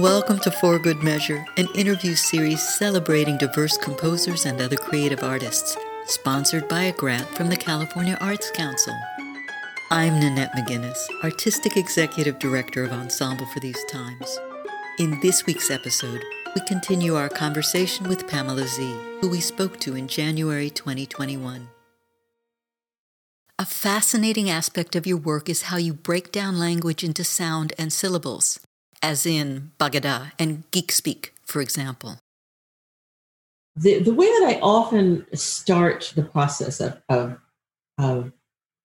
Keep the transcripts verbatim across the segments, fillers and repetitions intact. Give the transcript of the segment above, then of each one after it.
Welcome to For Good Measure, an interview series celebrating diverse composers and other creative artists, sponsored by a grant from the California Arts Council. I'm Nanette McGuinness, Artistic Executive Director of Ensemble for These Times. In this week's episode, we continue our conversation with Pamela Z, who we spoke to in January twenty twenty-one. A fascinating aspect of your work is how you break down language into sound and syllables, as in Bagada and geek speak, for example. The, the way that I often start the process of, of, of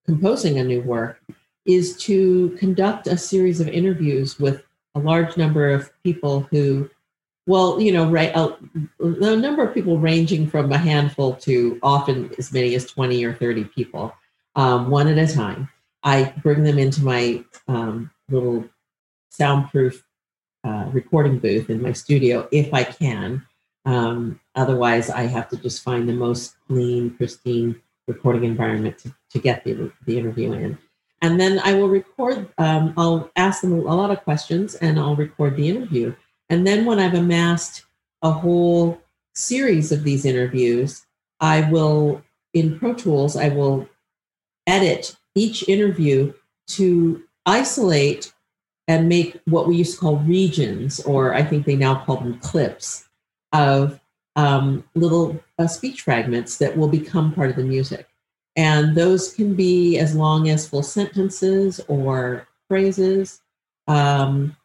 composing a new work is to conduct a series of interviews with a large number of people who, well, you know, right, a, a number of people ranging from a handful to often as many as twenty or thirty people. Um, one at a time. I bring them into my um, little soundproof uh, recording booth in my studio if I can. Um, otherwise, I have to just find the most clean, pristine recording environment to, to get the, the interview in. And then I will record, um, I'll ask them a lot of questions and I'll record the interview. And then when I've amassed a whole series of these interviews, I will, in Pro Tools, I will edit each interview to isolate and make what we used to call regions, or I think they now call them clips, of um, little uh, speech fragments that will become part of the music. And those can be as long as full sentences or phrases, um,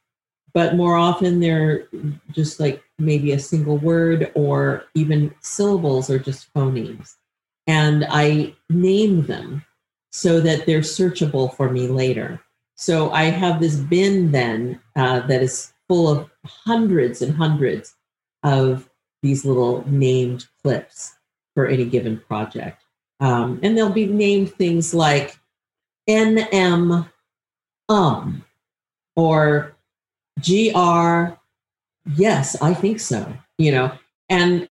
but more often they're just like maybe a single word or even syllables or just phonemes. And I name them so that they're searchable for me later. So I have this bin then uh, that is full of hundreds and hundreds of these little named clips for any given project. Um, and they'll be named things like N M um, or G R, yes, I think so, you know. And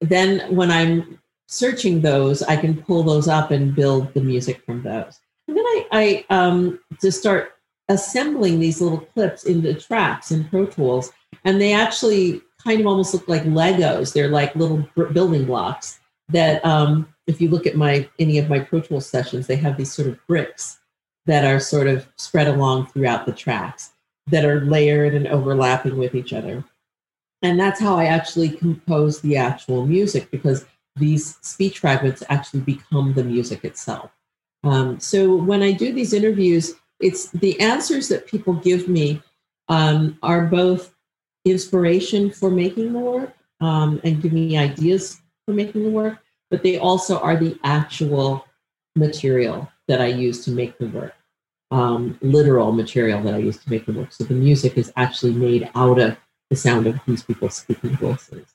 then when I'm searching those, I can pull those up and build the music from those. And then I, I um, just start assembling these little clips into tracks in Pro Tools, and they actually kind of almost look like Legos. They're like little building blocks that, um, if you look at my any of my Pro Tools sessions, they have these sort of bricks that are sort of spread along throughout the tracks that are layered and overlapping with each other. And that's how I actually compose the actual music, because these speech fragments actually become the music itself. Um, so when I do these interviews, it's the answers that people give me um, are both inspiration for making the work um, and give me ideas for making the work, but they also are the actual material that I use to make the work, um, literal material that I use to make the work. So the music is actually made out of the sound of these people speaking voices.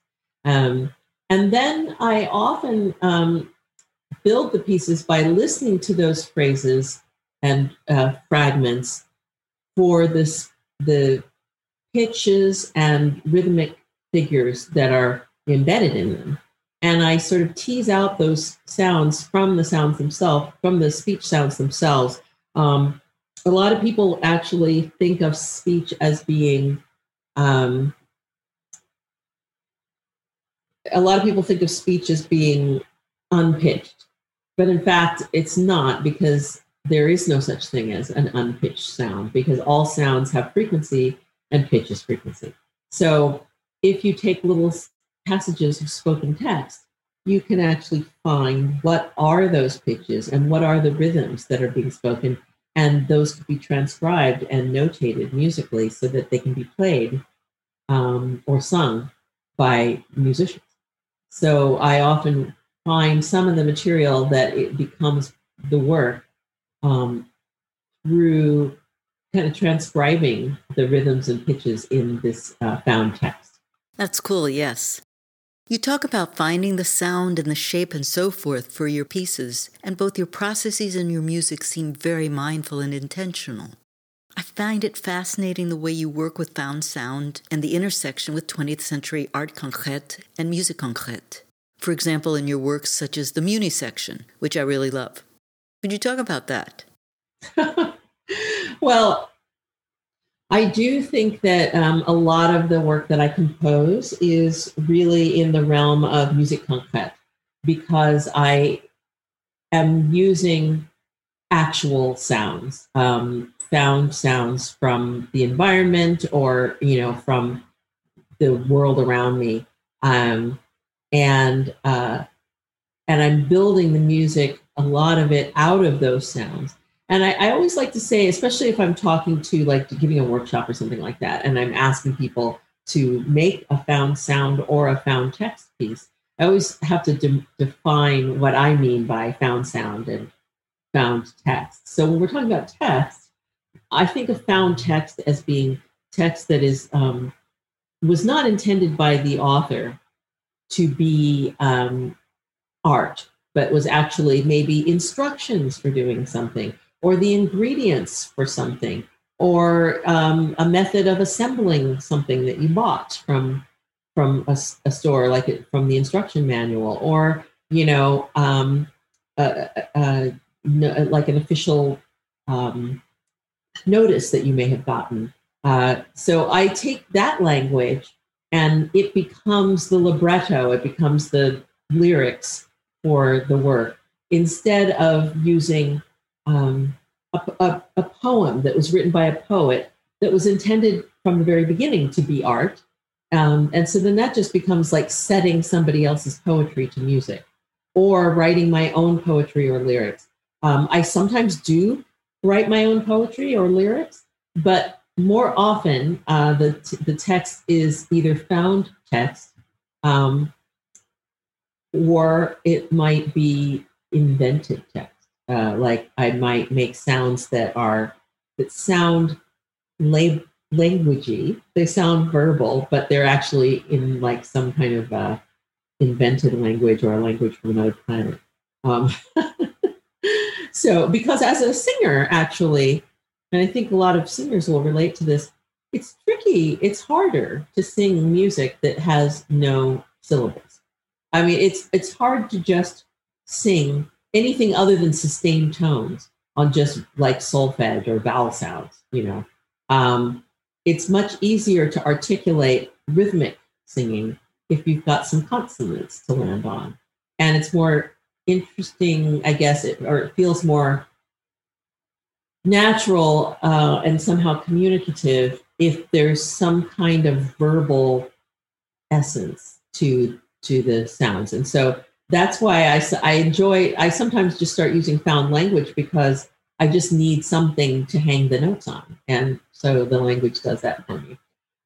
Um, And then I often um, build the pieces by listening to those phrases and uh, fragments for this, the pitches and rhythmic figures that are embedded in them. And I sort of tease out those sounds from the sounds themselves, from the speech sounds themselves. Um, a lot of people actually think of speech as being... Um, A lot of people think of speech as being unpitched, but in fact, it's not, because there is no such thing as an unpitched sound, because all sounds have frequency and pitch is frequency. So if you take little passages of spoken text, you can actually find what are those pitches and what are the rhythms that are being spoken, and those could be transcribed and notated musically so that they can be played um, or sung by musicians. So I often find some of the material that it becomes the work um, through kind of transcribing the rhythms and pitches in this uh, found text. That's cool, yes. You talk about finding the sound and the shape and so forth for your pieces, and both your processes and your music seem very mindful and intentional. I find it fascinating the way you work with found sound and the intersection with twentieth century art concrète and musique concrète. For example, in your works such as the Muni section, which I really love. Could you talk about that? Well, I do think that um, a lot of the work that I compose is really in the realm of musique concrète, because I am using actual sounds, um, found sounds from the environment or, you know, from the world around me. Um, and, uh, and I'm building the music, a lot of it, out of those sounds. And I, I always like to say, especially if I'm talking to, like, giving a workshop or something like that, and I'm asking people to make a found sound or a found text piece, I always have to de- define what I mean by found sound and found text. So when we're talking about text, I think of found text as being text that is um, was not intended by the author to be um, art, but was actually maybe instructions for doing something, or the ingredients for something, or um, a method of assembling something that you bought from from a, a store, like it, from the instruction manual, or, you know, um, a, a, a, like an official um, notice that you may have gotten. Uh, so I take that language and it becomes the libretto, it becomes the lyrics for the work, instead of using um, a, a, a poem that was written by a poet that was intended from the very beginning to be art. Um, and so then that just becomes like setting somebody else's poetry to music, or writing my own poetry or lyrics. Um, I sometimes do write my own poetry or lyrics, but more often uh, the, t- the text is either found text, um, or it might be invented text. Uh, like I might make sounds that are, that sound lab- languagey. They sound verbal, but they're actually in like some kind of uh, invented language or a language from another planet. Um, so, because as a singer, actually, and I think a lot of singers will relate to this, it's tricky. It's harder to sing music that has no syllables. I mean, it's it's hard to just sing anything other than sustained tones on just like solfege or vowel sounds, you know. Um, it's much easier to articulate rhythmic singing if you've got some consonants to land on. And it's more interesting, I guess, it, or it feels more natural uh, and somehow communicative if there's some kind of verbal essence to to the sounds. And so that's why I, I enjoy, I sometimes just start using found language, because I just need something to hang the notes on. And so the language does that for me.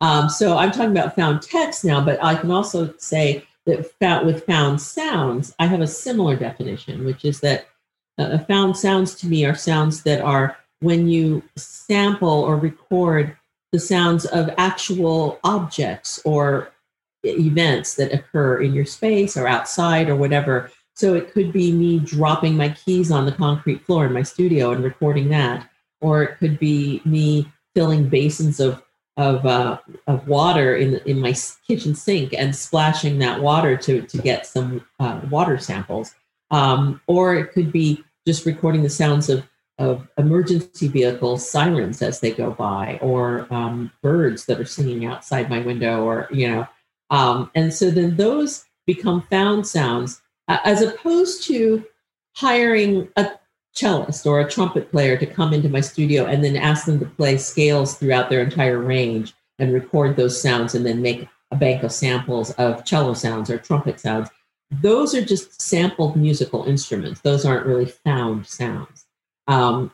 Um, so I'm talking about found text now, but I can also say that found, with found sounds, I have a similar definition, which is that uh, found sounds to me are sounds that are when you sample or record the sounds of actual objects or events that occur in your space or outside or whatever. So it could be me dropping my keys on the concrete floor in my studio and recording that, or it could be me filling basins of of uh, of water in in my kitchen sink and splashing that water to to get some uh, water samples, um, or it could be just recording the sounds of of emergency vehicles, sirens as they go by, or um, birds that are singing outside my window, or you know. Um, and so then those become found sounds, uh, as opposed to hiring a cellist or a trumpet player to come into my studio and then ask them to play scales throughout their entire range and record those sounds and then make a bank of samples of cello sounds or trumpet sounds. Those are just sampled musical instruments. Those aren't really found sounds. Um,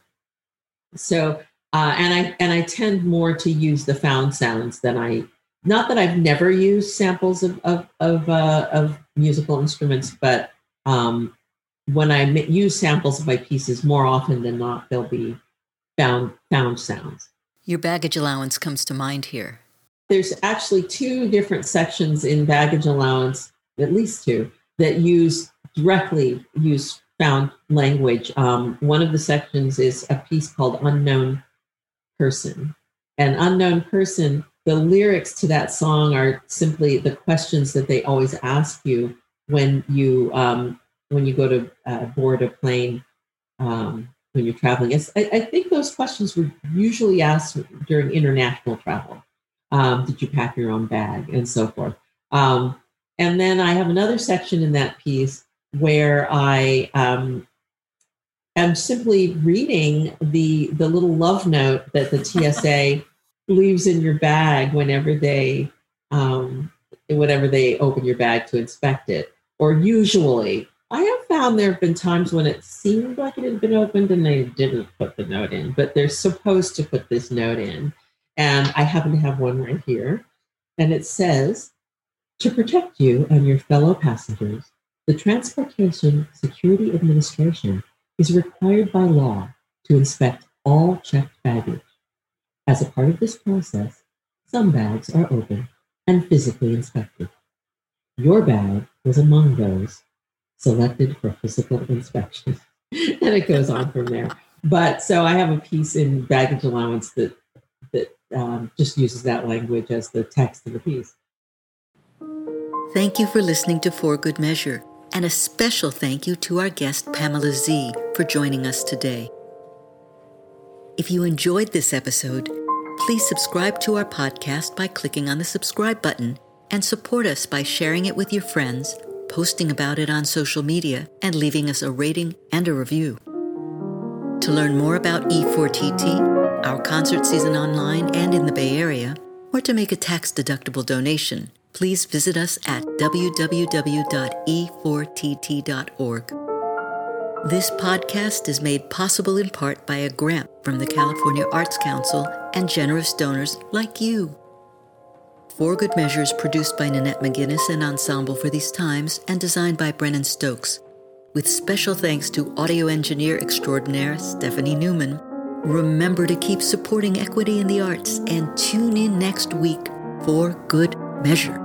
so, uh, and I and I tend more to use the found sounds than I. Not that I've never used samples of of of, uh, of musical instruments, but um, when I use samples of my pieces, more often than not, they'll be found found sounds. Your baggage allowance comes to mind here. There's actually two different sections in baggage allowance, at least two, that use directly use found language. Um, one of the sections is a piece called Unknown Person. And Unknown Person, the lyrics to that song are simply the questions that they always ask you when you um, when you go to uh, board a plane um, when you're traveling? I, I think those questions were usually asked during international travel. Um, did you pack your own bag and so forth? Um, and then I have another section in that piece where I um, am simply reading the the little love note that the T S A leaves in your bag whenever they um, whenever they open your bag to inspect it. Or usually, I have found there have been times when it seemed like it had been opened and they didn't put the note in, but they're supposed to put this note in. And I happen to have one right here. And it says, "To protect you and your fellow passengers, the Transportation Security Administration is required by law to inspect all checked baggage. As a part of this process, some bags are opened and physically inspected. Your bag was among those selected for physical inspection." And it goes on from there. But so I have a piece in Baggage Allowance that that um, just uses that language as the text of the piece. Thank you for listening to For Good Measure, and a special thank you to our guest Pamela Z for joining us today. If you enjoyed this episode, please subscribe to our podcast by clicking on the subscribe button and support us by sharing it with your friends, posting about it on social media, and leaving us a rating and a review. To learn more about E four T T, our concert season online and in the Bay Area, or to make a tax-deductible donation, please visit us at w w w dot e four t t dot org. This podcast is made possible in part by a grant from the California Arts Council and generous donors like you. For Good Measure is produced by Nanette McGuinness and Ensemble for These Times and designed by Brennan Stokes, with special thanks to audio engineer extraordinaire Stephanie Newman. Remember to keep supporting equity in the arts and tune in next week for Good Measure.